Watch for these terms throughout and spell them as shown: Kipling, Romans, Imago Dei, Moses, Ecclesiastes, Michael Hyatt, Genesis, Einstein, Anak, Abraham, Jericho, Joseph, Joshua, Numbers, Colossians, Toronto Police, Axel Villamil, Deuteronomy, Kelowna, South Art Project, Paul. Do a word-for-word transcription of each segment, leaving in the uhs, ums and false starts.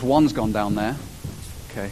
One's gone down there. Okay.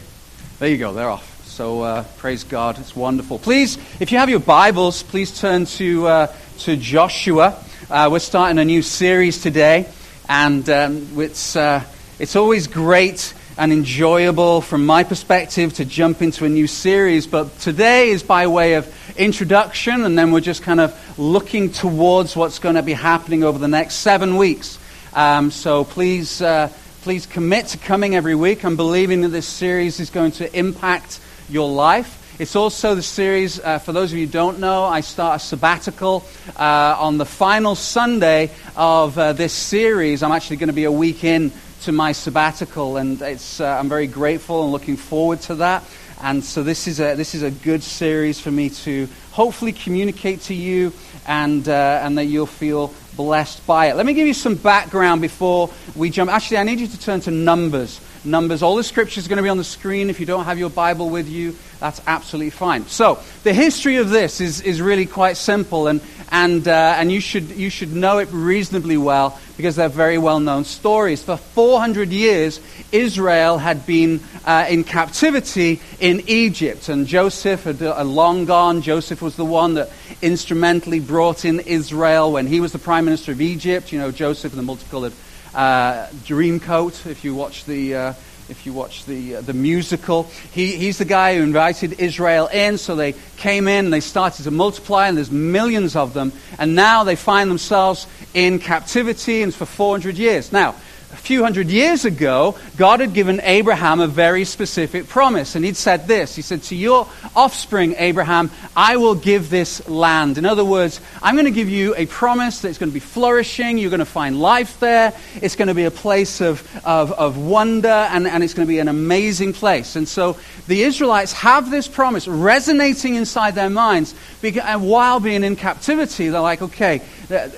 There you go. They're off. So uh, praise God. It's wonderful. Please, if you have your Bibles, please turn to uh, to Joshua. Uh, we're starting a new series today, and um, it's uh, it's always great and enjoyable from my perspective to jump into a new series. But today is by way of introduction, and then we're just kind of looking towards what's going to be happening over the next seven weeks. Um, so please. Uh, Please commit to coming every week. I'm believing that this series is going to impact your life. It's also the series, uh, for those of you who don't know, I start a sabbatical uh, on the final Sunday of uh, this series. I'm actually going to be a week in to my sabbatical, and it's uh, I'm very grateful and looking forward to that. And so this is a this is a good series for me to hopefully communicate to you, and uh, and that you'll feel blessed by it. Let me give you some background before we jump. Actually, I need you to turn to Numbers. Numbers. All the scripture is going to be on the screen. If you don't have your Bible with you, that's absolutely fine. So the history of this is, is really quite simple, and and uh, and you should you should know it reasonably well because they're very well known stories. For four hundred years, Israel had been uh, in captivity in Egypt, and Joseph had uh, long gone. Joseph was the one that instrumentally brought in Israel when he was the prime minister of Egypt. You know, Joseph and the multicolored uh, dreamcoat. If you watch the uh, if you watch the uh, the musical, he he's the guy who invited Israel in. So they came in, and they started to multiply, and there's millions of them. And now they find themselves in captivity, and for four hundred years. Now, a few hundred years ago, God had given Abraham a very specific promise. And he'd said this. He said, to your offspring, Abraham, I will give this land. In other words, I'm going to give you a promise that's going to be flourishing. You're going to find life there. It's going to be a place of, of, of wonder, and, and it's going to be an amazing place. And so the Israelites have this promise resonating inside their minds. And while being in captivity, they're like, okay,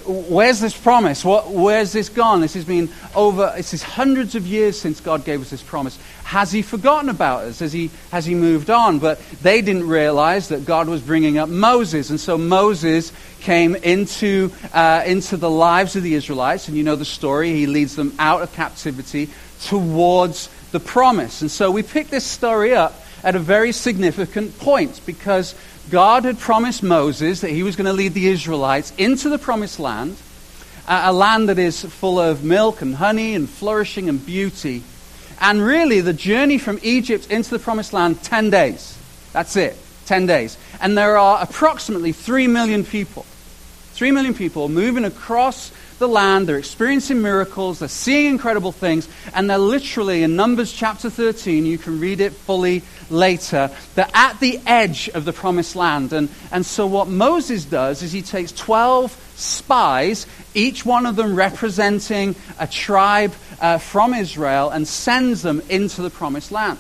where's this promise? What, where's this gone? This has been over. This is hundreds of years since God gave us this promise. Has he forgotten about us? Has he, has he moved on? But they didn't realize that God was bringing up Moses. And so Moses came into, uh, into the lives of the Israelites. And you know the story. He leads them out of captivity towards the promise. And so we pick this story up at a very significant point, because God had promised Moses that he was going to lead the Israelites into the promised land. Uh, a land that is full of milk and honey and flourishing and beauty. And really, the journey from Egypt into the promised land, ten days. That's it, ten days. And there are approximately three million people. three million people moving across the land. They're experiencing miracles. They're seeing incredible things. And they're literally, in Numbers chapter thirteen, you can read it fully later, they're at the edge of the promised land. And, and so what Moses does is he takes twelve spies, each one of them representing a tribe uh, from Israel, and sends them into the promised land.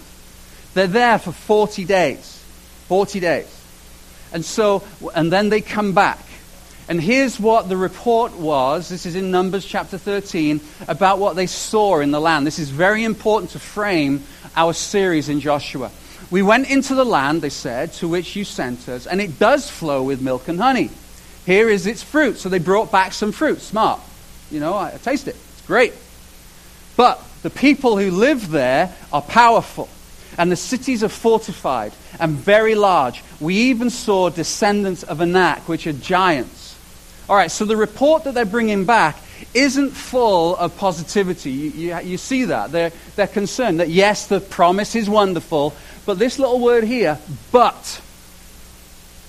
They're there for forty days. forty days. And so, and then they come back. And here's what the report was. This is in Numbers chapter thirteen, about what they saw in the land. This is very important to frame our series in Joshua. We went into the land, they said, to which you sent us, and it does flow with milk and honey. Here is its fruit. So they brought back some fruit. Smart. You know, I, I taste it. It's great. But the people who live there are powerful, and the cities are fortified and very large. We even saw descendants of Anak, which are giants. All right, so the report that they're bringing back isn't full of positivity. You, you, you see that. They're, they're concerned that, yes, the promise is wonderful, but this little word here, but,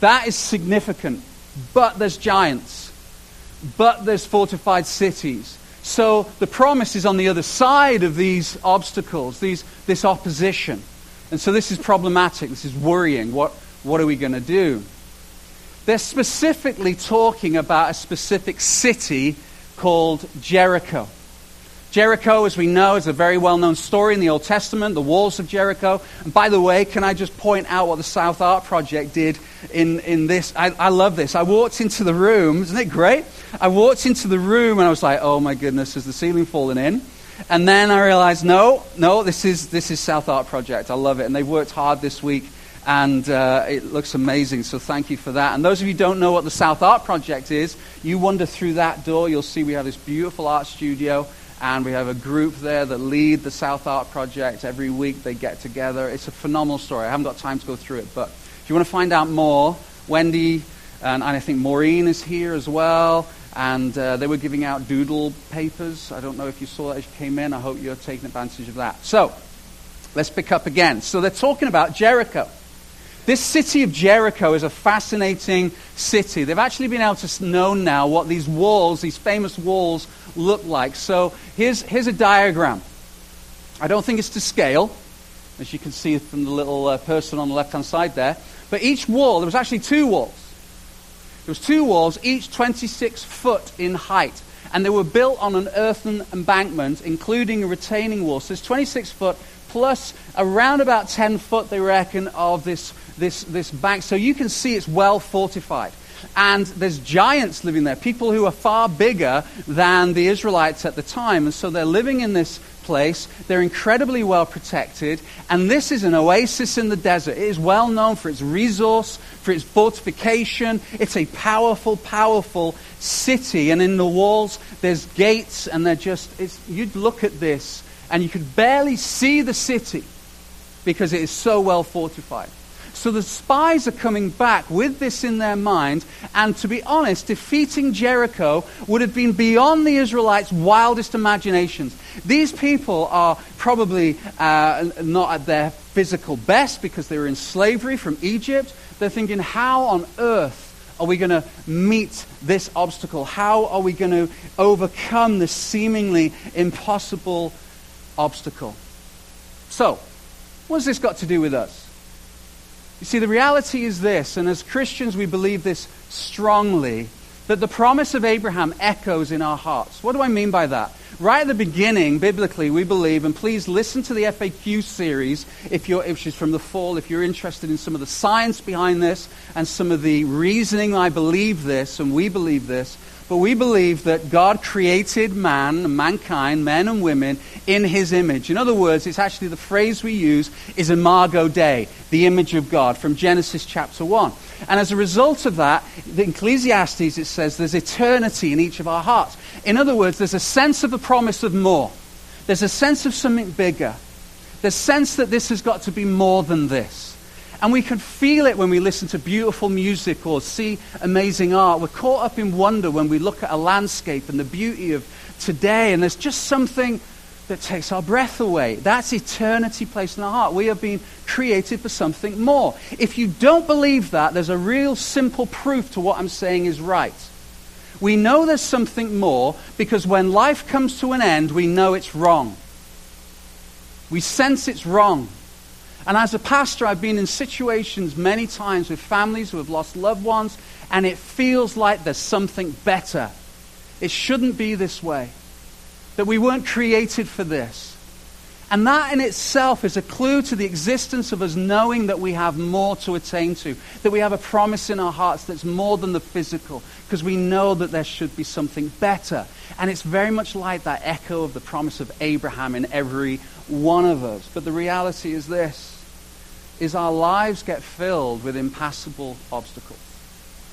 that is significant. But there's giants. But there's fortified cities. So the promise is on the other side of these obstacles, these this opposition. And so this is problematic. This is worrying. What, what are we going to do? They're specifically talking about a specific city called Jericho. Jericho, as we know, is a very well-known story in the Old Testament, the walls of Jericho. And by the way, can I just point out what the South Art Project did in, in this? I, I love this. I walked into the room. Isn't it great? I walked into the room and I was like, oh my goodness, has the ceiling fallen in? And then I realized, no, no, this is this is South Art Project. I love it. And they've worked hard this week, and uh, it looks amazing. So thank you for that. And those of you who don't know what the South Art Project is, you wander through that door. You'll see we have this beautiful art studio. And we have a group there that lead the South Art Project. Every week they get together. It's a phenomenal story. I haven't got time to go through it, but if you want to find out more, Wendy and, and I think Maureen is here as well. And uh, they were giving out doodle papers. I don't know if you saw that as you came in. I hope you're taking advantage of that. So, let's pick up again. So they're talking about Jericho. This city of Jericho is a fascinating city. They've actually been able to know now what these walls, these famous walls, look like. So here's, here's a diagram. I don't think it's to scale, as you can see from the little uh, person on the left-hand side there. But each wall, there was actually two walls. There was two walls, each twenty-six foot in height. And they were built on an earthen embankment, including a retaining wall. So it's twenty-six foot plus around about ten foot, they reckon, of this This this bank. So you can see it's well fortified. And there's giants living there, people who are far bigger than the Israelites at the time. And so they're living in this place. They're incredibly well protected. And this is an oasis in the desert. It is well known for its resource, for its fortification. It's a powerful, powerful city. And in the walls, there's gates. And they're just, it's, you'd look at this and you could barely see the city because it is so well fortified. So the spies are coming back with this in their mind, and to be honest, defeating Jericho would have been beyond the Israelites' wildest imaginations. These people are probably uh, not at their physical best because they were in slavery from Egypt. They're thinking, how on earth are we going to meet this obstacle? How are we going to overcome this seemingly impossible obstacle? So, what has this got to do with us? You see, the reality is this, and as Christians we believe this strongly, that the promise of Abraham echoes in our hearts. What do I mean by that? Right at the beginning, biblically, we believe, and please listen to the F A Q series, if you're, which is from the fall, if you're interested in some of the science behind this and some of the reasoning I believe this and we believe this, but we believe that God created man, mankind, men and women, in his image. In other words, it's actually the phrase we use is Imago Dei, the image of God, from Genesis chapter one. And as a result of that, in Ecclesiastes it says there's eternity in each of our hearts. In other words, there's a sense of a promise of more. There's a sense of something bigger. There's a sense that this has got to be more than this. And we can feel it when we listen to beautiful music or see amazing art. We're caught up in wonder when we look at a landscape and the beauty of today. And there's just something that takes our breath away. That's eternity placed in our heart. We have been created for something more. If you don't believe that, there's a real simple proof to what I'm saying is right. We know there's something more because when life comes to an end, we know it's wrong. We sense it's wrong. And as a pastor, I've been in situations many times with families who have lost loved ones, and it feels like there's something better. It shouldn't be this way. That we weren't created for this. And that in itself is a clue to the existence of us knowing that we have more to attain to. That we have a promise in our hearts that's more than the physical. Because we know that there should be something better. And it's very much like that echo of the promise of Abraham in every one of us. But the reality is this. Is our lives get filled with impassable obstacles.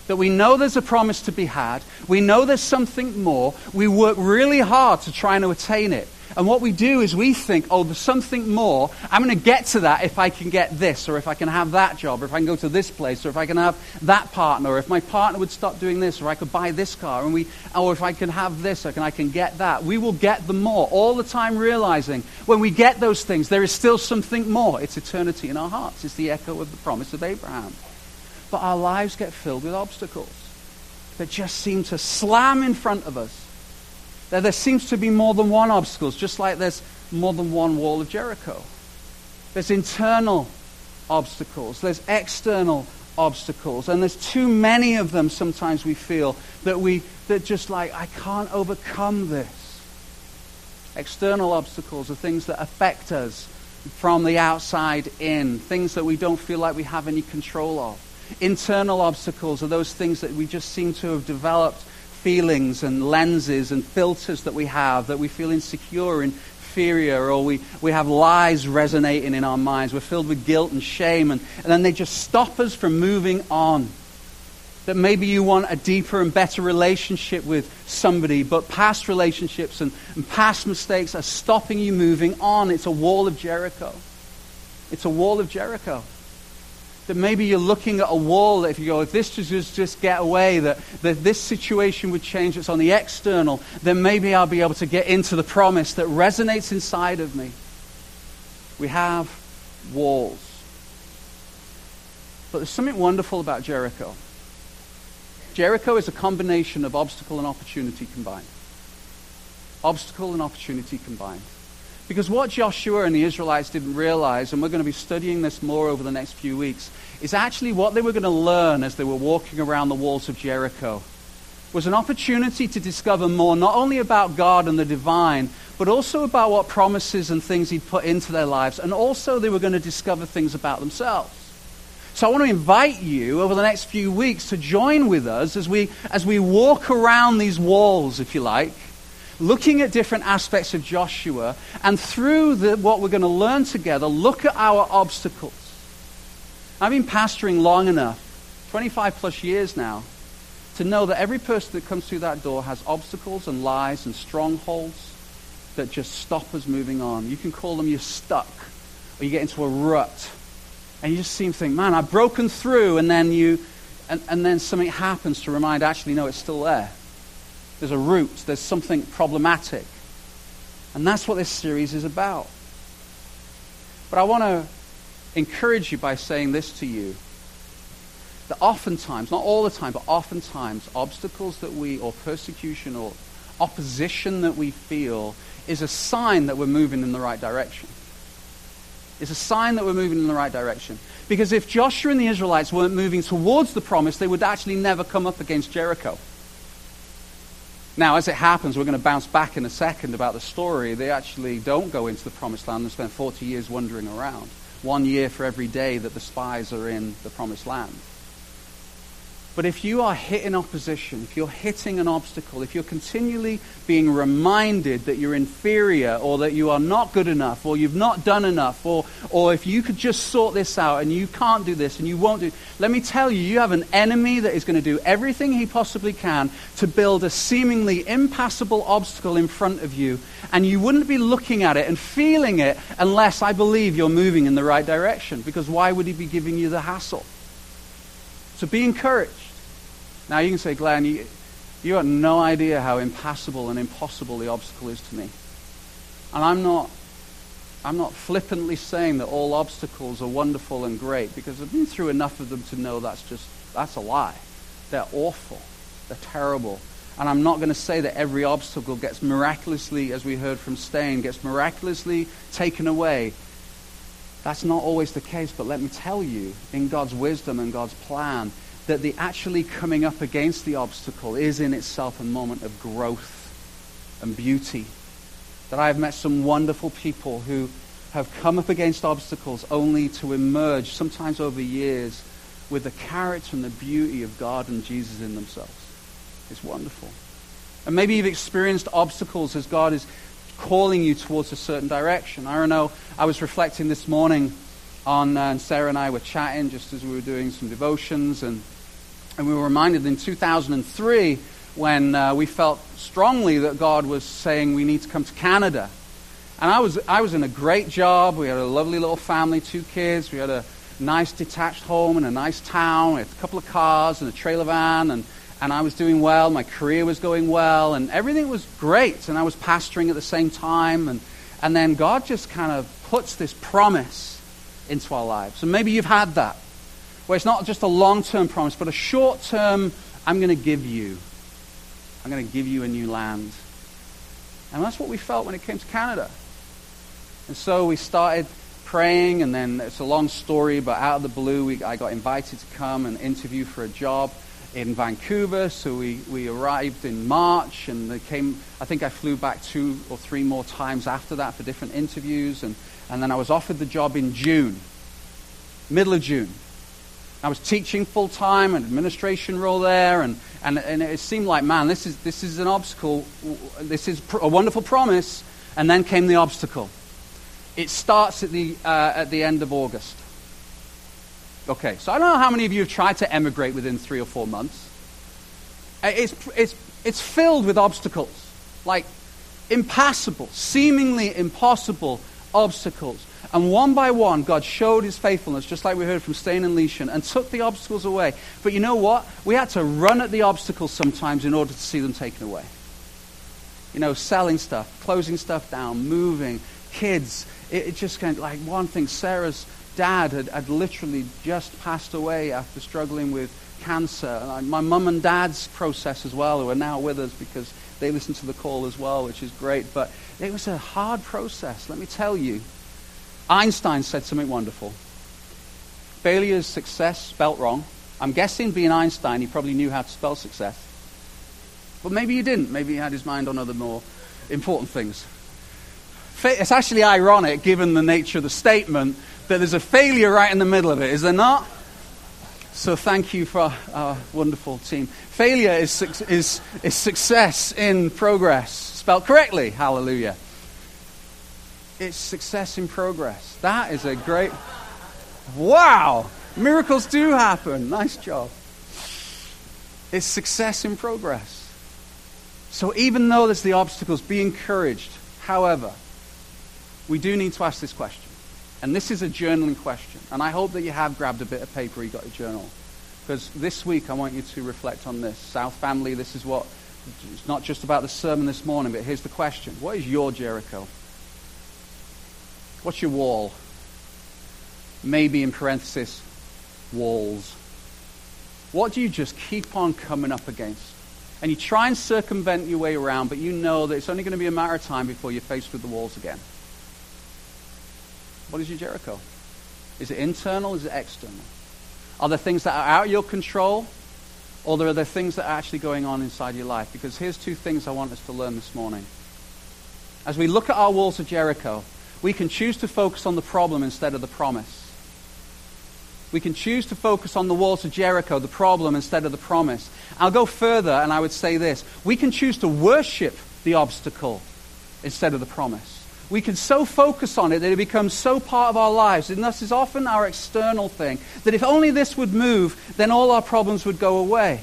That we know there's a promise to be had. We know there's something more. We work really hard to try and attain it. And what we do is we think, oh, there's something more. I'm going to get to that if I can get this, or if I can have that job, or if I can go to this place, or if I can have that partner, or if my partner would stop doing this, or I could buy this car, and we, or if I can have this, or can, I can get that. We will get the more, all the time realizing when we get those things, there is still something more. It's eternity in our hearts. It's the echo of the promise of Abraham. But our lives get filled with obstacles that just seem to slam in front of us. That there seems to be more than one obstacle, just like there's more than one wall of Jericho. There's internal obstacles, there's external obstacles, and there's too many of them sometimes we feel that we that just like, I can't overcome this. External obstacles are things that affect us from the outside in, things that we don't feel like we have any control of. Internal obstacles are those things that we just seem to have developed feelings and lenses and filters that we have, that we feel insecure, inferior, or we, we have lies resonating in our minds. We're filled with guilt and shame, and, and then they just stop us from moving on. That maybe you want a deeper and better relationship with somebody, but past relationships and, and past mistakes are stopping you moving on. It's a wall of Jericho. It's a wall of Jericho. That maybe you're looking at a wall that if you go, if this just just get away, that, that this situation would change, it's on the external, then maybe I'll be able to get into the promise that resonates inside of me. We have walls. But there's something wonderful about Jericho. Jericho is a combination of obstacle and opportunity combined. Obstacle and opportunity combined. Because what Joshua and the Israelites didn't realize, and we're going to be studying this more over the next few weeks, is actually what they were going to learn as they were walking around the walls of Jericho was an opportunity to discover more, not only about God and the divine, but also about what promises and things he'd put into their lives. And also they were going to discover things about themselves. So I want to invite you over the next few weeks to join with us as we as we walk around these walls, if you like, looking at different aspects of Joshua, and through the, what we're going to learn together, look at our obstacles. I've been pastoring long enough, twenty-five plus years now, to know that every person that comes through that door has obstacles and lies and strongholds that just stop us moving on. You can call them you're stuck, or you get into a rut, and you just seem to think, man, I've broken through, and then you, and, and then something happens to remind, actually, no, it's still there. There's a root. There's something problematic. And that's what this series is about. But I want to encourage you by saying this to you, that oftentimes, not all the time, but oftentimes, obstacles that we, or persecution, or opposition that we feel is a sign that we're moving in the right direction. It's a sign that we're moving in the right direction. Because if Joshua and the Israelites weren't moving towards the promise, they would actually never come up against Jericho. Now, as it happens, we're going to bounce back in a second about the story. They actually don't go into the promised land and spend forty years wandering around. One year for every day that the spies are in the promised land. But if you are hitting opposition, if you're hitting an obstacle, if you're continually being reminded that you're inferior, or that you are not good enough, or you've not done enough, or or if you could just sort this out, and you can't do this, and you won't do, let me tell you, you have an enemy that is going to do everything he possibly can to build a seemingly impassable obstacle in front of you, and you wouldn't be looking at it and feeling it unless I believe you're moving in the right direction, because why would he be giving you the hassle? So be encouraged. Now you can say, Glenn, you, you have no idea how impassable and impossible the obstacle is to me. And I'm not, I'm not flippantly saying that all obstacles are wonderful and great, because I've been through enough of them to know that's just, that's a lie. They're awful. They're terrible. And I'm not going to say that every obstacle gets miraculously, as we heard from Stain, gets miraculously taken away. That's not always the case, but let me tell you, in God's wisdom and God's plan, that the actually coming up against the obstacle is in itself a moment of growth and beauty. That I have met some wonderful people who have come up against obstacles only to emerge, sometimes over years, with the character and the beauty of God and Jesus in themselves. It's wonderful. And maybe you've experienced obstacles as God is calling you towards a certain direction. I don't know, I was reflecting this morning on, uh, and Sarah and I were chatting just as we were doing some devotions, and and we were reminded in two thousand three when uh, we felt strongly that God was saying we need to come to Canada. And I was I was in a great job, we had a lovely little family, two kids, we had a nice detached home in a nice town, we had a couple of cars and a trailer van, and And I was doing well, my career was going well, and everything was great. And I was pastoring at the same time. And, and then God just kind of puts this promise into our lives. And maybe you've had that, where it's not just a long-term promise, but a short-term, I'm going to give you. I'm going to give you a new land. And that's what we felt when it came to Canada. And so we started praying, and then it's a long story, but out of the blue, we, I got invited to come and interview for a job in Vancouver, so we, we arrived in March, and they came. I think I flew back two or three more times after that for different interviews, and, and then I was offered the job in June, middle of June. I was teaching full-time, an administration role there, and, and, and it seemed like, man, this is this is an obstacle, this is pr- a wonderful promise, and then came the obstacle. It starts at the uh, at the end of August. Okay, so I don't know how many of you have tried to emigrate within three or four months. It's, it's, it's filled with obstacles, like impassable, seemingly impossible obstacles. And one by one, God showed his faithfulness, just like we heard from Stain and Leishan, and took the obstacles away. But you know what? We had to run at the obstacles sometimes in order to see them taken away. You know, selling stuff, closing stuff down, moving, kids. It, it just kind of like one thing. Sarah's dad had, had literally just passed away after struggling with cancer. And I, my mum and dad's process as well, who are now with us because they listen to the call as well, which is great. But it was a hard process, let me tell you. Einstein said something wonderful. Failure is success spelt wrong. I'm guessing being Einstein, he probably knew how to spell success. But maybe he didn't. Maybe he had his mind on other more important things. It's actually ironic, given the nature of the statement, that there's a failure right in the middle of it, is there not? So thank you for our wonderful team. Failure is is, is success in progress, spelled correctly. Hallelujah. It's success in progress. That is a great... Wow! Miracles do happen. Nice job. It's success in progress. So even though there's the obstacles, be encouraged. However, we do need to ask this question. And this is a journaling question. And I hope that you have grabbed a bit of paper, you got a journal. Because this week I want you to reflect on this. South family, this is what... It's not just about the sermon this morning, but here's the question. What is your Jericho? What's your wall? Maybe in parenthesis, walls. What do you just keep on coming up against? And you try and circumvent your way around, but you know that it's only going to be a matter of time before you're faced with the walls again. What is your Jericho? Is it internal? Is it external? Are there things that are out of your control? Or are there things that are actually going on inside your life? Because here's two things I want us to learn this morning. As we look at our walls of Jericho, we can choose to focus on the problem instead of the promise. We can choose to focus on the walls of Jericho, the problem, instead of the promise. I'll go further and I would say this. We can choose to worship the obstacle instead of the promise. We can so focus on it that it becomes so part of our lives, and this is often our external thing, that if only this would move, then all our problems would go away.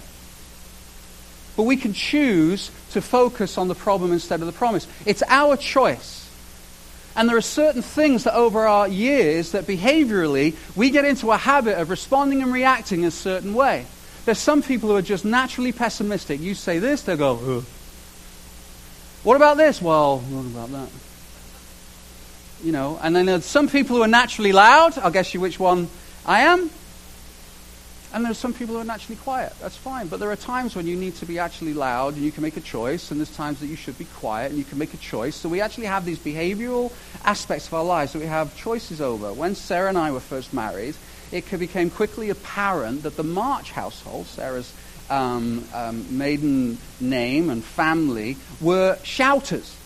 But we can choose to focus on the problem instead of the promise. It's our choice. And there are certain things that over our years that behaviorally we get into a habit of responding and reacting a certain way. There's some people who are just naturally pessimistic. You say this, they'll go, ugh. What about this? Well, what about that? You know, and then there's some people who are naturally loud. I'll guess you which one I am. And there's some people who are naturally quiet. That's fine. But there are times when you need to be actually loud and you can make a choice. And there's times that you should be quiet and you can make a choice. So we actually have these behavioral aspects of our lives that we have choices over. When Sarah and I were first married, it became quickly apparent that the March household, Sarah's um, um, maiden name and family, were shouters.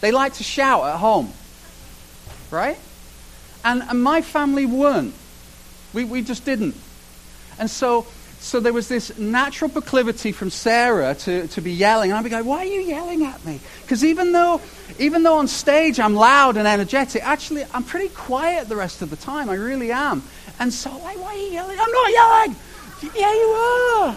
They liked to shout at home. Right? And, and my family weren't. We, we just didn't. And so so there was this natural proclivity from Sarah to, to be yelling. And I'd be going, why are you yelling at me? Because even though, even though on stage I'm loud and energetic, actually I'm pretty quiet the rest of the time. I really am. And so, like, why are you yelling? I'm not yelling! Yeah, you are!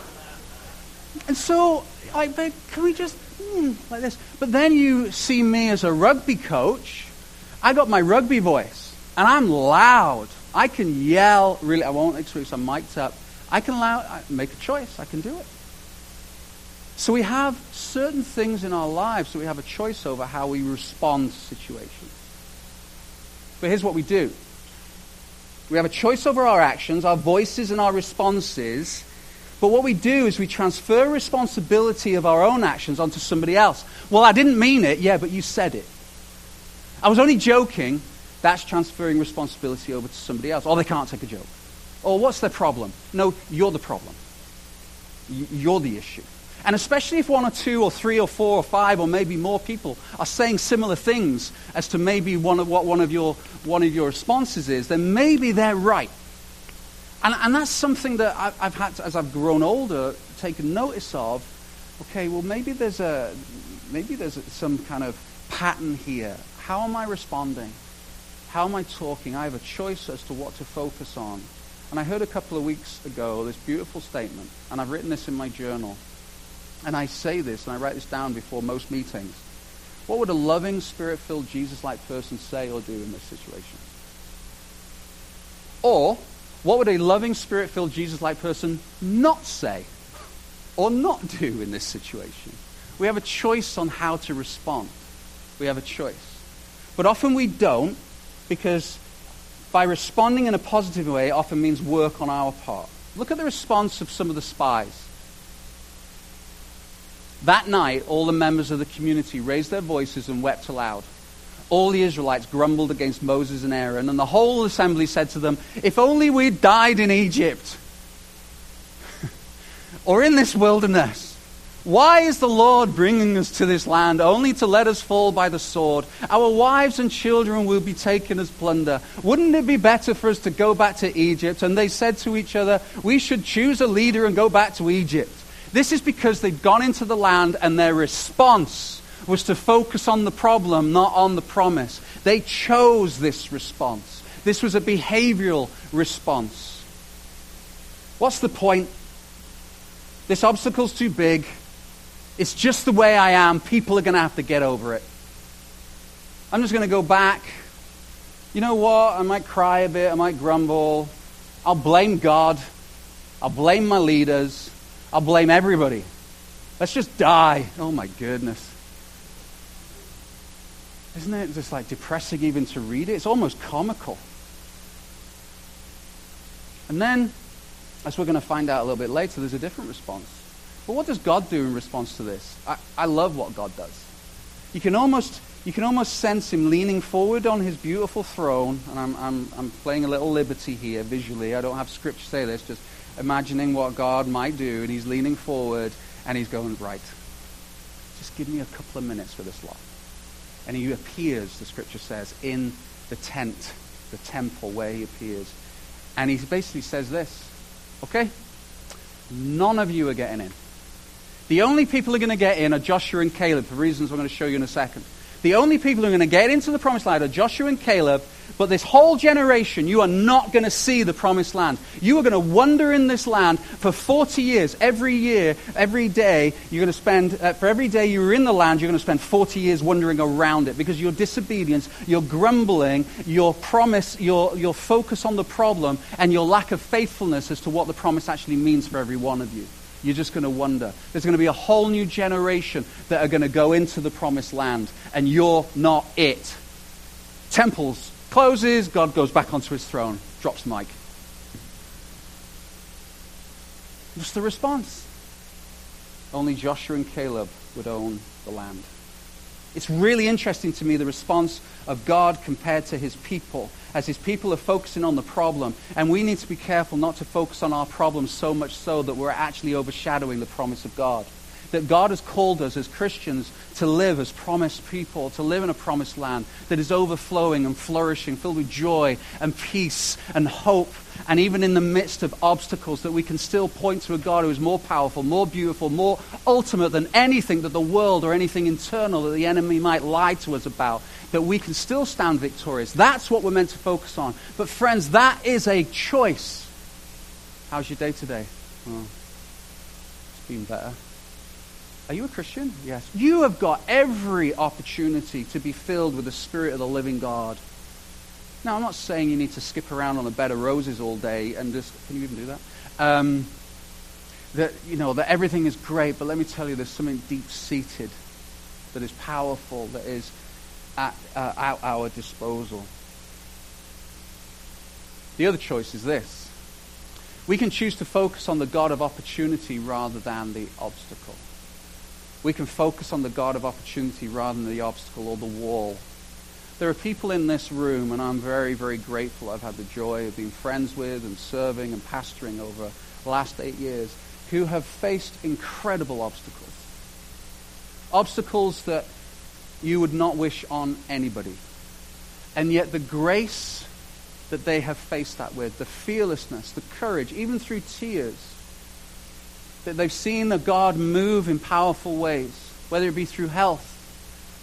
And so, like, but can we just, mm, like this? But then you see me as a rugby coach. I got my rugby voice. And I'm loud. I can yell, really, I won't excuse, I'm mic'd up. I can allow, I make a choice. I can do it. So we have certain things in our lives that we have a choice over how we respond to situations. But here's what we do. We have a choice over our actions, our voices, and our responses. But what we do is we transfer responsibility of our own actions onto somebody else. Well, I didn't mean it. Yeah, but you said it. I was only joking. That's transferring responsibility over to somebody else. Or they can't take a joke. Or what's their problem? No, you're the problem. You're the issue. And especially if one or two or three or four or five or maybe more people are saying similar things as to maybe one of what one of your one of your responses is, then maybe they're right. And, and that's something that I, I've had to, as I've grown older, taken notice of. Okay, well maybe there's a maybe there's some kind of pattern here. How am I responding? How am I talking? I have a choice as to what to focus on. And I heard a couple of weeks ago this beautiful statement, and I've written this in my journal. And I say this, and I write this down before most meetings. What would a loving, spirit-filled, Jesus-like person say or do in this situation? Or, what would a loving, spirit-filled, Jesus-like person not say or not do in this situation? We have a choice on how to respond. We have a choice. But often we don't, because by responding in a positive way, it often means work on our part. Look at the response of some of the spies. That night, all the members of the community raised their voices and wept aloud. All the Israelites grumbled against Moses and Aaron, and the whole assembly said to them, "If only we'd died in Egypt, or in this wilderness. Why is the Lord bringing us to this land, only to let us fall by the sword? Our wives and children will be taken as plunder. Wouldn't it be better for us to go back to Egypt?" And they said to each other, "We should choose a leader and go back to Egypt." This is because they'd gone into the land, and their response was to focus on the problem, not on the promise. They chose this response. This was a behavioral response. What's the point? This obstacle's too big. It's just the way I am. People are going to have to get over it. I'm just going to go back. You know what? I might cry a bit. I might grumble. I'll blame God. I'll blame my leaders. I'll blame everybody. Let's just die. Oh, my goodness. Isn't it just like depressing even to read it? It's almost comical. And then, as we're going to find out a little bit later, there's a different response. But what does God do in response to this? I, I love what God does. You can almost you can almost sense him leaning forward on his beautiful throne, and I'm I'm I'm playing a little liberty here visually. I don't have scripture to say this, just imagining what God might do, and he's leaning forward, and he's going, "Right, just give me a couple of minutes for this lot." And he appears, the scripture says, in the tent, the temple where he appears. And he basically says this, "Okay, none of you are getting in. The only people who are going to get in are Joshua and Caleb, for reasons I'm going to show you in a second. The only people who are going to get into the promised land are Joshua and Caleb, but this whole generation, you are not going to see the promised land. You are going to wander in this land for forty years. Every year, every day, you're going to spend, uh, for every day you're in the land, you're going to spend forty years wandering around it, because your disobedience, your grumbling, your promise, your, your focus on the problem, and your lack of faithfulness as to what the promise actually means for every one of you. You're just going to wonder. There's going to be a whole new generation that are going to go into the promised land, and you're not it." Temples closes, God goes back onto his throne, drops the mic. What's the response? Only Joshua and Caleb would own the land. It's really interesting to me, the response of God compared to his people, as his people are focusing on the problem. And we need to be careful not to focus on our problems so much so that we're actually overshadowing the promise of God. That God has called us as Christians to live as promised people, to live in a promised land that is overflowing and flourishing, filled with joy and peace and hope. And even in the midst of obstacles, that we can still point to a God who is more powerful, more beautiful, more ultimate than anything that the world or anything internal that the enemy might lie to us about, that we can still stand victorious. That's what we're meant to focus on. But friends, that is a choice. How's your day today? Oh, it's been better. Are you a Christian? Yes. You have got every opportunity to be filled with the Spirit of the living God. Now, I'm not saying you need to skip around on a bed of roses all day and just, can you even do that? Um, that, you know, that everything is great, but let me tell you, there's something deep-seated that is powerful, that is at, uh, at our disposal. The other choice is this. We can choose to focus on the God of opportunity rather than the obstacle. We can focus on the God of opportunity rather than the obstacle or the wall. There are people in this room, and I'm very, very grateful, I've had the joy of being friends with and serving and pastoring over the last eight years, who have faced incredible obstacles. Obstacles that you would not wish on anybody. And yet the grace that they have faced that with, the fearlessness, the courage, even through tears, that they've seen a God move in powerful ways, whether it be through health,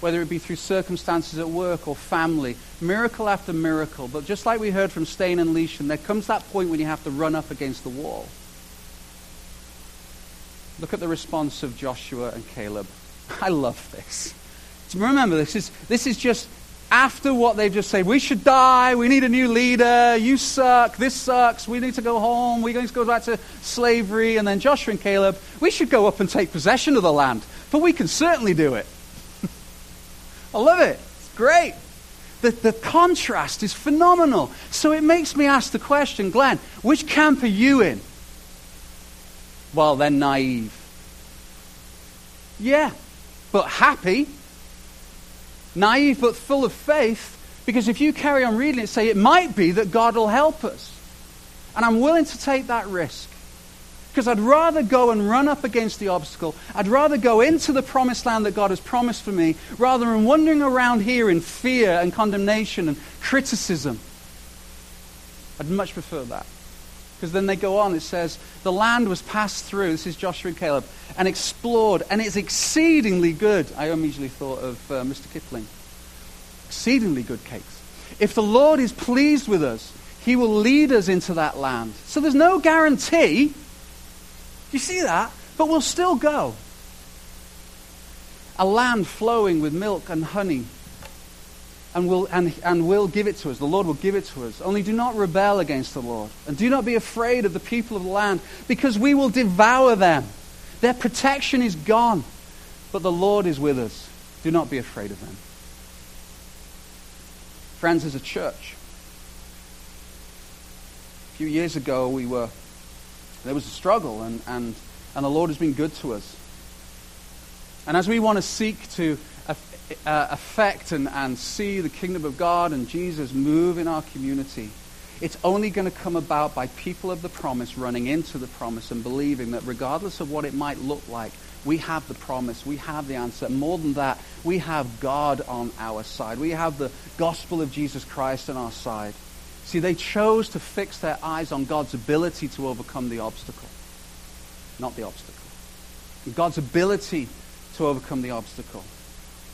whether it be through circumstances at work or family, miracle after miracle. But just like we heard from Stain and Leishan, there comes that point when you have to run up against the wall. Look at the response of Joshua and Caleb. I love this. Remember, this is this is just after what they've just said. We should die. We need a new leader. You suck. This sucks. We need to go home. We're going to go back to slavery. And then Joshua and Caleb, we should go up and take possession of the land. But we can certainly do it. I love it. It's great. The, the contrast is phenomenal. So it makes me ask the question, Glenn, which camp are you in? Well, they're naive. Yeah, but happy. Naive, but full of faith. Because if you carry on reading it, say, it might be that God will help us. And I'm willing to take that risk. Because I'd rather go and run up against the obstacle. I'd rather go into the promised land that God has promised for me, rather than wandering around here in fear and condemnation and criticism. I'd much prefer that. Because then they go on, it says, the land was passed through, this is Joshua and Caleb, and explored, and it's exceedingly good. I immediately thought of uh, Mister Kipling. Exceedingly good cakes. If the Lord is pleased with us, he will lead us into that land. So there's no guarantee. You see that? But we'll still go. A land flowing with milk and honey. And will and, and will give it to us. The Lord will give it to us. Only do not rebel against the Lord. And do not be afraid of the people of the land, because we will devour them. Their protection is gone. But the Lord is with us. Do not be afraid of them. Friends, as a church, a few years ago we were There was a struggle, and, and, and the Lord has been good to us. And as we want to seek to uh, affect and, and see the kingdom of God and Jesus move in our community, it's only going to come about by people of the promise running into the promise and believing that regardless of what it might look like, we have the promise, we have the answer. More than that, we have God on our side. We have the gospel of Jesus Christ on our side. See, they chose to fix their eyes on God's ability to overcome the obstacle, not the obstacle. God's ability to overcome the obstacle.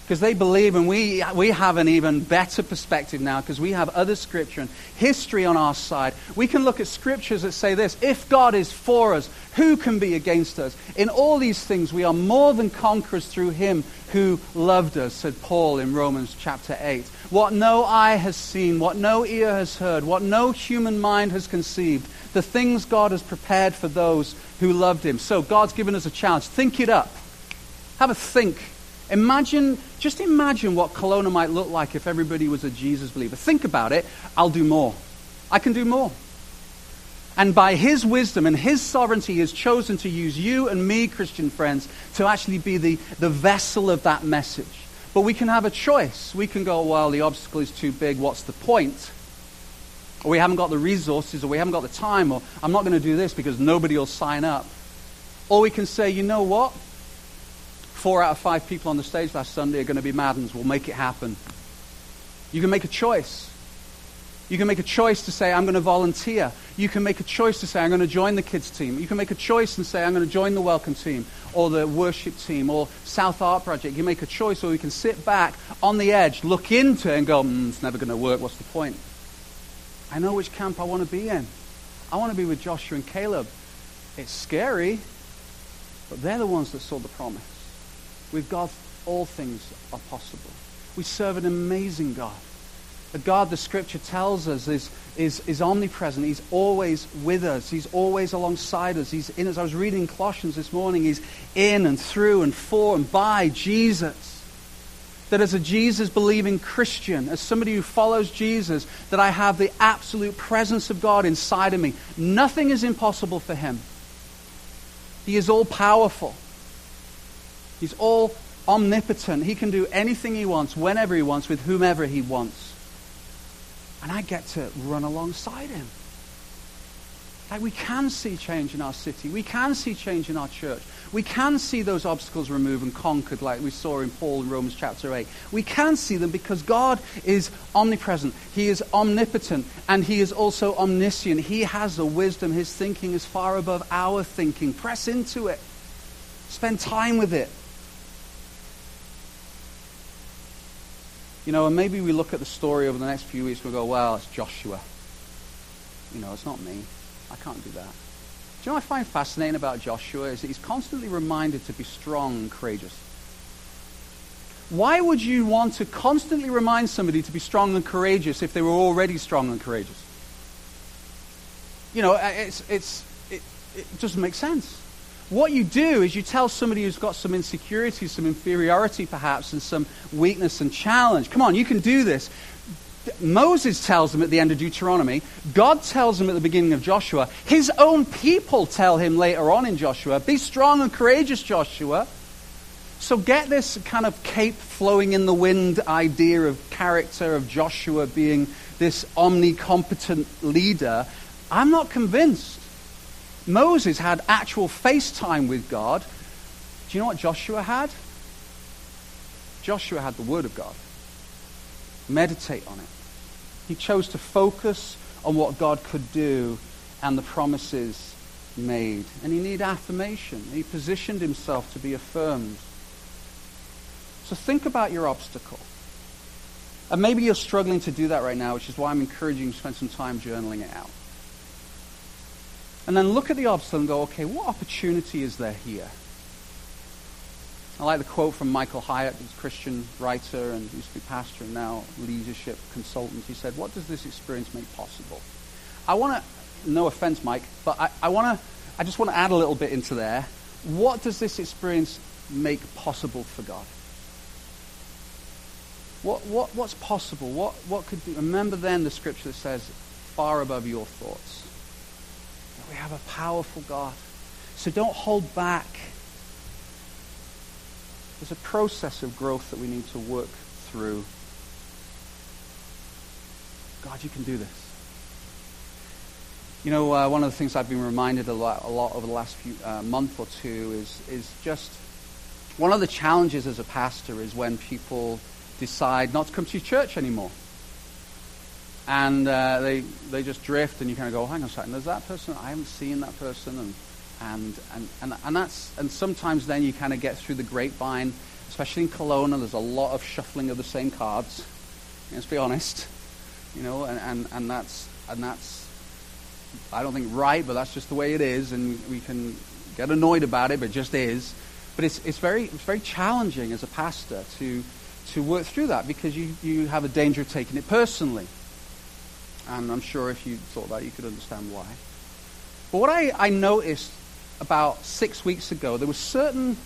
Because they believe, and we we have an even better perspective now because we have other scripture and history on our side. We can look at scriptures that say this, if God is for us, who can be against us? In all these things we are more than conquerors through him who loved us, said Paul in Romans chapter eight. What no eye has seen, what no ear has heard, what no human mind has conceived, the things God has prepared for those who loved him. So God's given us a challenge. Think it up. Have a think. Imagine, just imagine what Kelowna might look like if everybody was a Jesus believer. Think about it. I'll do more. I can do more. And by his wisdom and his sovereignty, he has chosen to use you and me, Christian friends, to actually be the, the vessel of that message. But we can have a choice. We can go, well, the obstacle is too big. What's the point? Or we haven't got the resources, or we haven't got the time, or I'm not going to do this because nobody will sign up. Or we can say, you know what? Four out of five people on the stage last Sunday are going to be Maddens. We'll make it happen. You can make a choice. You can make a choice to say, I'm going to volunteer. You can make a choice to say, I'm going to join the kids team. You can make a choice and say, I'm going to join the welcome team or the worship team or South Art Project. You make a choice, or you can sit back on the edge, look into it and go, mm, it's never going to work. What's the point? I know which camp I want to be in. I want to be with Joshua and Caleb. It's scary, but they're the ones that saw the promise. With God, all things are possible. We serve an amazing God. A God the scripture tells us is, is, is omnipresent. He's always with us. He's always alongside us. He's in us. I was reading Colossians this morning. He's in and through and for and by Jesus. That as a Jesus-believing Christian, as somebody who follows Jesus, that I have the absolute presence of God inside of me. Nothing is impossible for him. He is all-powerful. He's all omnipotent. He can do anything he wants, whenever he wants, with whomever he wants. And I get to run alongside him. Like, we can see change in our city. We can see change in our church. We can see those obstacles removed and conquered like we saw in Paul in Romans chapter eight. We can see them because God is omnipresent. He is omnipotent, and he is also omniscient. He has the wisdom. His thinking is far above our thinking. Press into it. Spend time with it. You know, and maybe we look at the story over the next few weeks and we go, well, it's Joshua. You know, it's not me. I can't do that. Do you know what I find fascinating about Joshua is that he's constantly reminded to be strong and courageous. Why would you want to constantly remind somebody to be strong and courageous if they were already strong and courageous? You know, it's it's it, it doesn't make sense. What you do is you tell somebody who's got some insecurity, some inferiority perhaps, and some weakness and challenge, come on, you can do this. Moses tells them at the end of Deuteronomy. God tells them at the beginning of Joshua. His own people tell him later on in Joshua, be strong and courageous, Joshua. So get this kind of cape flowing in the wind idea of character of Joshua being this omnicompetent leader. I'm not convinced. Moses had actual face time with God. Do you know what Joshua had? Joshua had the Word of God. Meditate on it. He chose to focus on what God could do and the promises made. And he needed affirmation. He positioned himself to be affirmed. So think about your obstacle. And maybe you're struggling to do that right now, which is why I'm encouraging you to spend some time journaling it out. And then look at the obstacle and go, okay, what opportunity is there here? I like the quote from Michael Hyatt, who's a Christian writer and used to be pastor and now leadership consultant. He said, what does this experience make possible? I want to, no offense, Mike, but I, I want to, I just want to add a little bit into there. What does this experience make possible for God? What, what, what's possible? What, what could be, remember then the scripture that says, far above your thoughts. We have a powerful God. So don't hold back. There's a process of growth that we need to work through. God, you can do this. You know, uh, one of the things I've been reminded a lot, a lot over the last few uh, month or two is is just one of the challenges as a pastor is when people decide not to come to your church anymore. And uh, they they just drift, and you kind of go, hang on a second, there's that person, I haven't seen that person, and and and and, and that's and sometimes then you kind of get through the grapevine, especially in Kelowna. There's a lot of shuffling of the same cards. Let's be honest, you know, and, and, and that's and that's I don't think right, but that's just the way it is, and we can get annoyed about it, but it just is. But it's it's very it's very challenging as a pastor to to work through that because you you have a danger of taking it personally. And I'm sure if you thought that, you could understand why. But what I, I noticed about six weeks ago, there were certain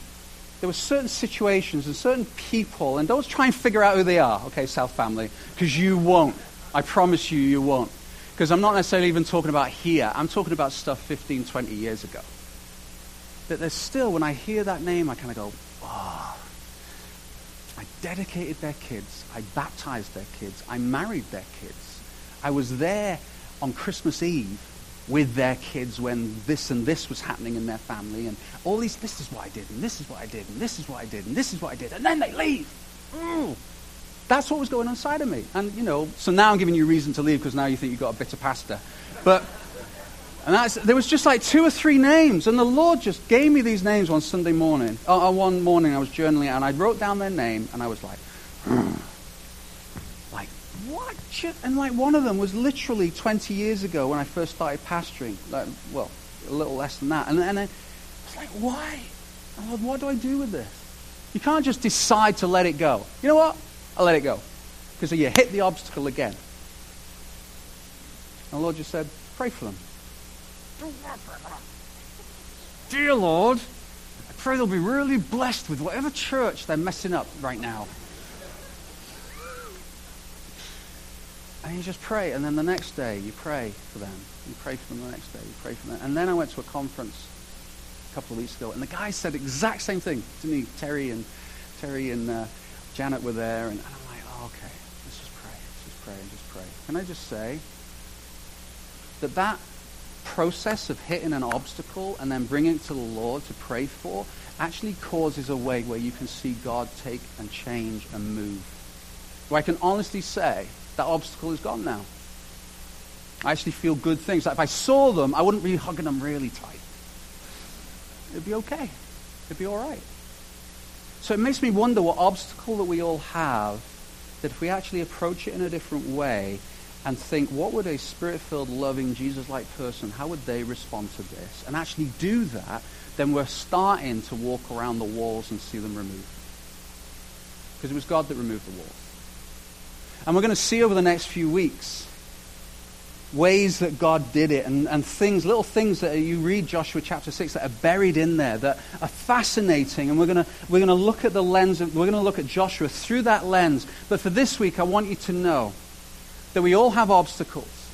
there were certain situations and certain people, and don't try and figure out who they are, okay, South Family, because you won't. I promise you, you won't. Because I'm not necessarily even talking about here. I'm talking about stuff fifteen, twenty years ago. That there's still, when I hear that name, I kind of go, ah. Oh. I dedicated their kids. I baptized their kids. I married their kids. I was there on Christmas Eve with their kids when this and this was happening in their family, and all these, this is what I did, and this is what I did, and this is what I did, and this is what I did, and then they leave. Mm. That's what was going on inside of me. And, you know, so now I'm giving you reason to leave because now you think you've got a bitter pastor. But and that's, there was just like two or three names, and the Lord just gave me these names one Sunday morning. Uh, one morning I was journaling, and I wrote down their name, and I was like, mm. What? And like one of them was literally twenty years ago when I first started pastoring. Like, well, a little less than that. And, and I was like, why? I'm like, what do I do with this? You can't just decide to let it go. You know what? I'll let it go. Because you hit the obstacle again. And the Lord just said, pray for them. Dear Lord, I pray they'll be really blessed with whatever church they're messing up right now. And you just pray, and then the next day you pray for them. You pray for them the next day, you pray for them. And then I went to a conference a couple of weeks ago, and the guy said the exact same thing, didn't he? Terry and Terry and uh, Janet were there, and, and I'm like, oh, okay, let's just pray, let's just pray, and just pray. Can I just say that that process of hitting an obstacle and then bringing it to the Lord to pray for actually causes a way where you can see God take and change and move. Where I can honestly say, that obstacle is gone now. I actually feel good things. Like if I saw them, I wouldn't be hugging them really tight. It'd be okay. It'd be all right. So it makes me wonder what obstacle that we all have that if we actually approach it in a different way and think, what would a spirit-filled, loving, Jesus-like person, how would they respond to this? And actually do that, then we're starting to walk around the walls and see them removed. Because it was God that removed the walls. And we're going to see over the next few weeks ways that God did it, and, and things, little things that you read Joshua chapter six that are buried in there that are fascinating, and we're gonna we're gonna look at the lens of, we're gonna look at Joshua through that lens. But for this week, I want you to know that we all have obstacles,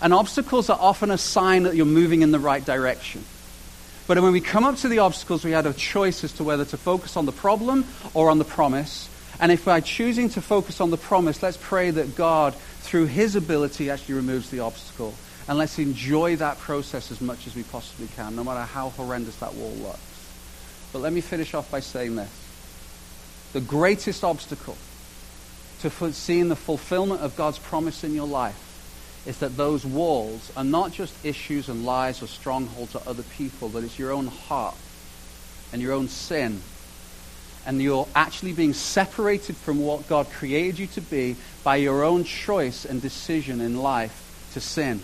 and obstacles are often a sign that you're moving in the right direction. But when we come up to the obstacles, we had a choice as to whether to focus on the problem or on the promise. And if by choosing to focus on the promise, let's pray that God, through his ability, actually removes the obstacle. And let's enjoy that process as much as we possibly can, no matter how horrendous that wall looks. But let me finish off by saying this. The greatest obstacle to seeing the fulfillment of God's promise in your life is that those walls are not just issues and lies or strongholds of other people, but it's your own heart and your own sin. And you're actually being separated from what God created you to be by your own choice and decision in life to sin.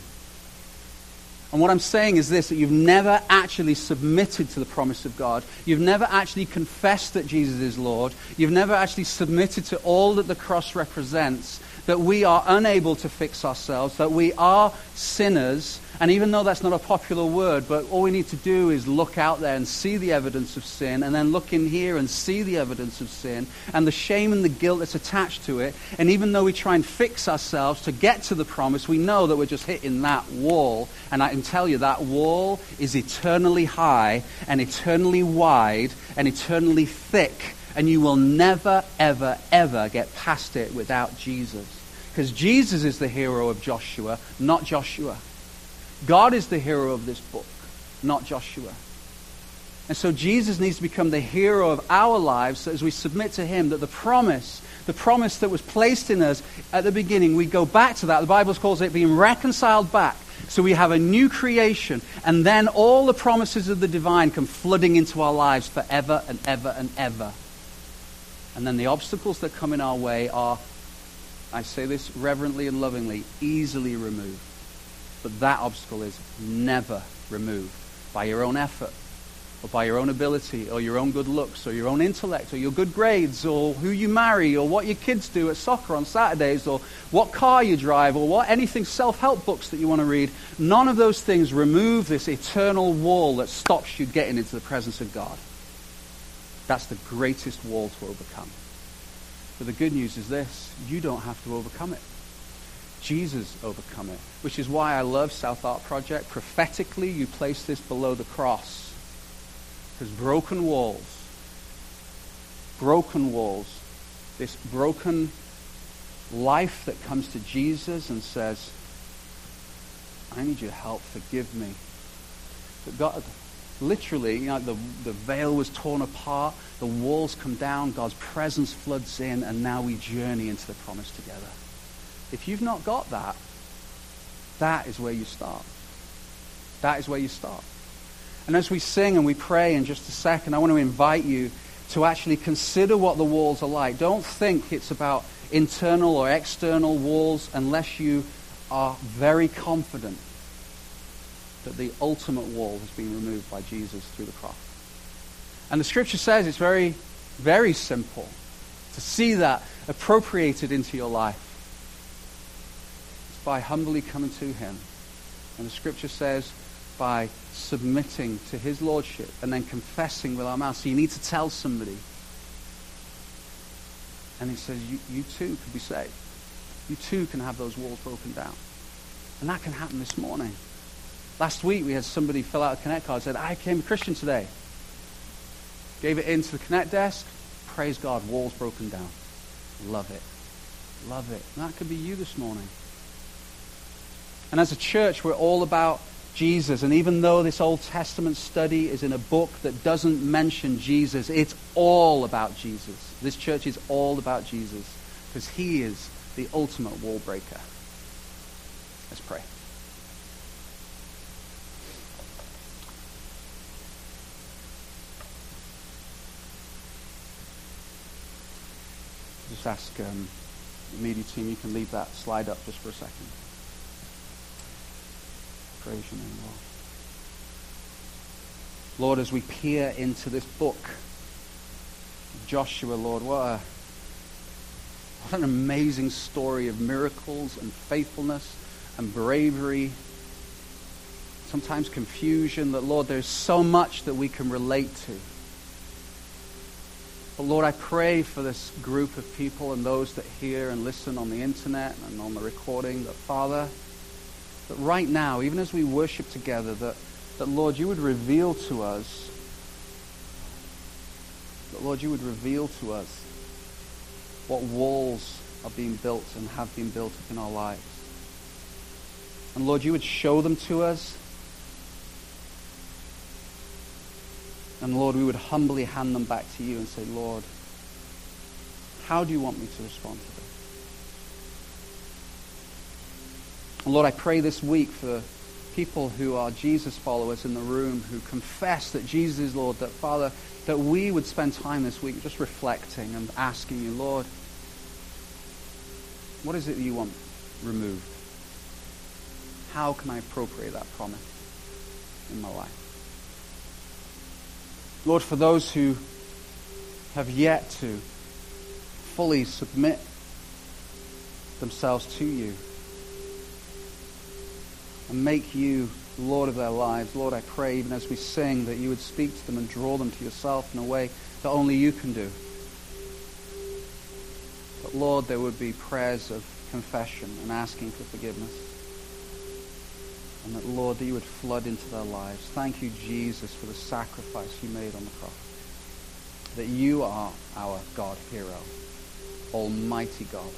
And what I'm saying is this, that you've never actually submitted to the promise of God. You've never actually confessed that Jesus is Lord. You've never actually submitted to all that the cross represents, that we are unable to fix ourselves, that we are sinners. And even though that's not a popular word, but all we need to do is look out there and see the evidence of sin, and then look in here and see the evidence of sin, and the shame and the guilt that's attached to it. And even though we try and fix ourselves to get to the promise, we know that we're just hitting that wall. And I can tell you that wall is eternally high and eternally wide and eternally thick. And you will never, ever, ever get past it without Jesus. Because Jesus is the hero of Joshua, not Joshua. God is the hero of this book, not Joshua. And so Jesus needs to become the hero of our lives as we submit to him, that the promise, the promise that was placed in us at the beginning, we go back to that. The Bible calls it being reconciled back. So we have a new creation, and then all the promises of the divine come flooding into our lives forever and ever and ever. And then the obstacles that come in our way are, I say this reverently and lovingly, easily removed. But that obstacle is never removed by your own effort or by your own ability or your own good looks or your own intellect or your good grades or who you marry or what your kids do at soccer on Saturdays or what car you drive or what anything, self-help books that you want to read. None of those things remove this eternal wall that stops you getting into the presence of God. That's the greatest wall to overcome. But the good news is this, you don't have to overcome it. Jesus overcome it, which is why I love South Art Project. Prophetically, you place this below the cross. Because broken walls, broken walls, this broken life that comes to Jesus and says, I need your help, forgive me. But God, literally, you know, the, the veil was torn apart, the walls come down, God's presence floods in, and now we journey into the promise together. If you've not got that, that is where you start. That is where you start. And as we sing and we pray in just a second, I want to invite you to actually consider what the walls are like. Don't think it's about internal or external walls unless you are very confident that the ultimate wall has been removed by Jesus through the cross. And the scripture says it's very, very simple to see that appropriated into your life. It's by humbly coming to him. And the scripture says by submitting to his lordship and then confessing with our mouth. So you need to tell somebody. And he says you, you too can be saved. You too can have those walls broken down. And that can happen this morning. Last week, we had somebody fill out a Connect card and said, I became a Christian today. Gave it into the Connect desk. Praise God, walls broken down. Love it. Love it. And that could be you this morning. And as a church, we're all about Jesus. And even though this Old Testament study is in a book that doesn't mention Jesus, it's all about Jesus. This church is all about Jesus because he is the ultimate wall breaker. Let's pray. Just ask um, The media team, you can leave that slide up just for a second. Praise your name, Lord. Lord, as we peer into this book, Joshua, Lord, what, a, what an amazing story of miracles and faithfulness and bravery, sometimes confusion, that, Lord, there's so much that we can relate to. But, Lord, I pray for this group of people and those that hear and listen on the internet and on the recording, that, Father, that right now, even as we worship together, that, that Lord, you would reveal to us, that, Lord, you would reveal to us what walls are being built and have been built up in our lives. And, Lord, you would show them to us. And, Lord, we would humbly hand them back to you and say, Lord, how do you want me to respond to this? And, Lord, I pray this week for people who are Jesus followers in the room, who confess that Jesus is Lord, that, Father, that we would spend time this week just reflecting and asking you, Lord, what is it that you want removed? How can I appropriate that promise in my life? Lord, for those who have yet to fully submit themselves to you and make you Lord of their lives, Lord, I pray even as we sing that you would speak to them and draw them to yourself in a way that only you can do. But, Lord, there would be prayers of confession and asking for forgiveness. And that, Lord, that you would flood into their lives. Thank you, Jesus, for the sacrifice you made on the cross. That you are our God hero, almighty God.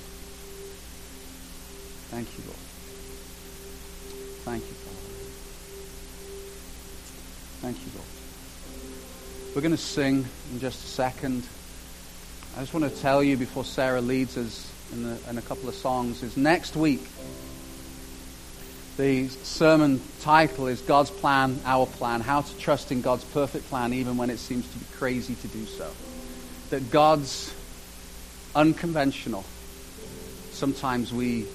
Thank you, Lord. Thank you, Father. Thank you, Lord. We're going to sing in just a second. I just want to tell you before Sarah leads us in, the, in a couple of songs is next week, the sermon title is God's Plan, Our Plan, How to Trust in God's Perfect Plan Even When It Seems to Be Crazy to Do So. That God's unconventional, sometimes we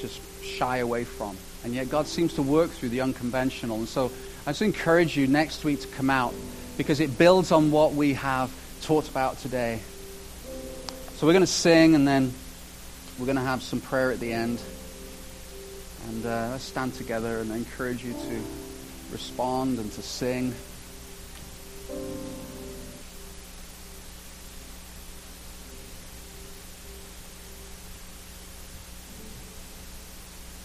just shy away from. And yet God seems to work through the unconventional. And so I just encourage you next week to come out because it builds on what we have taught about today. So we're going to sing and then we're going to have some prayer at the end. And uh, let's stand together and encourage you to respond and to sing.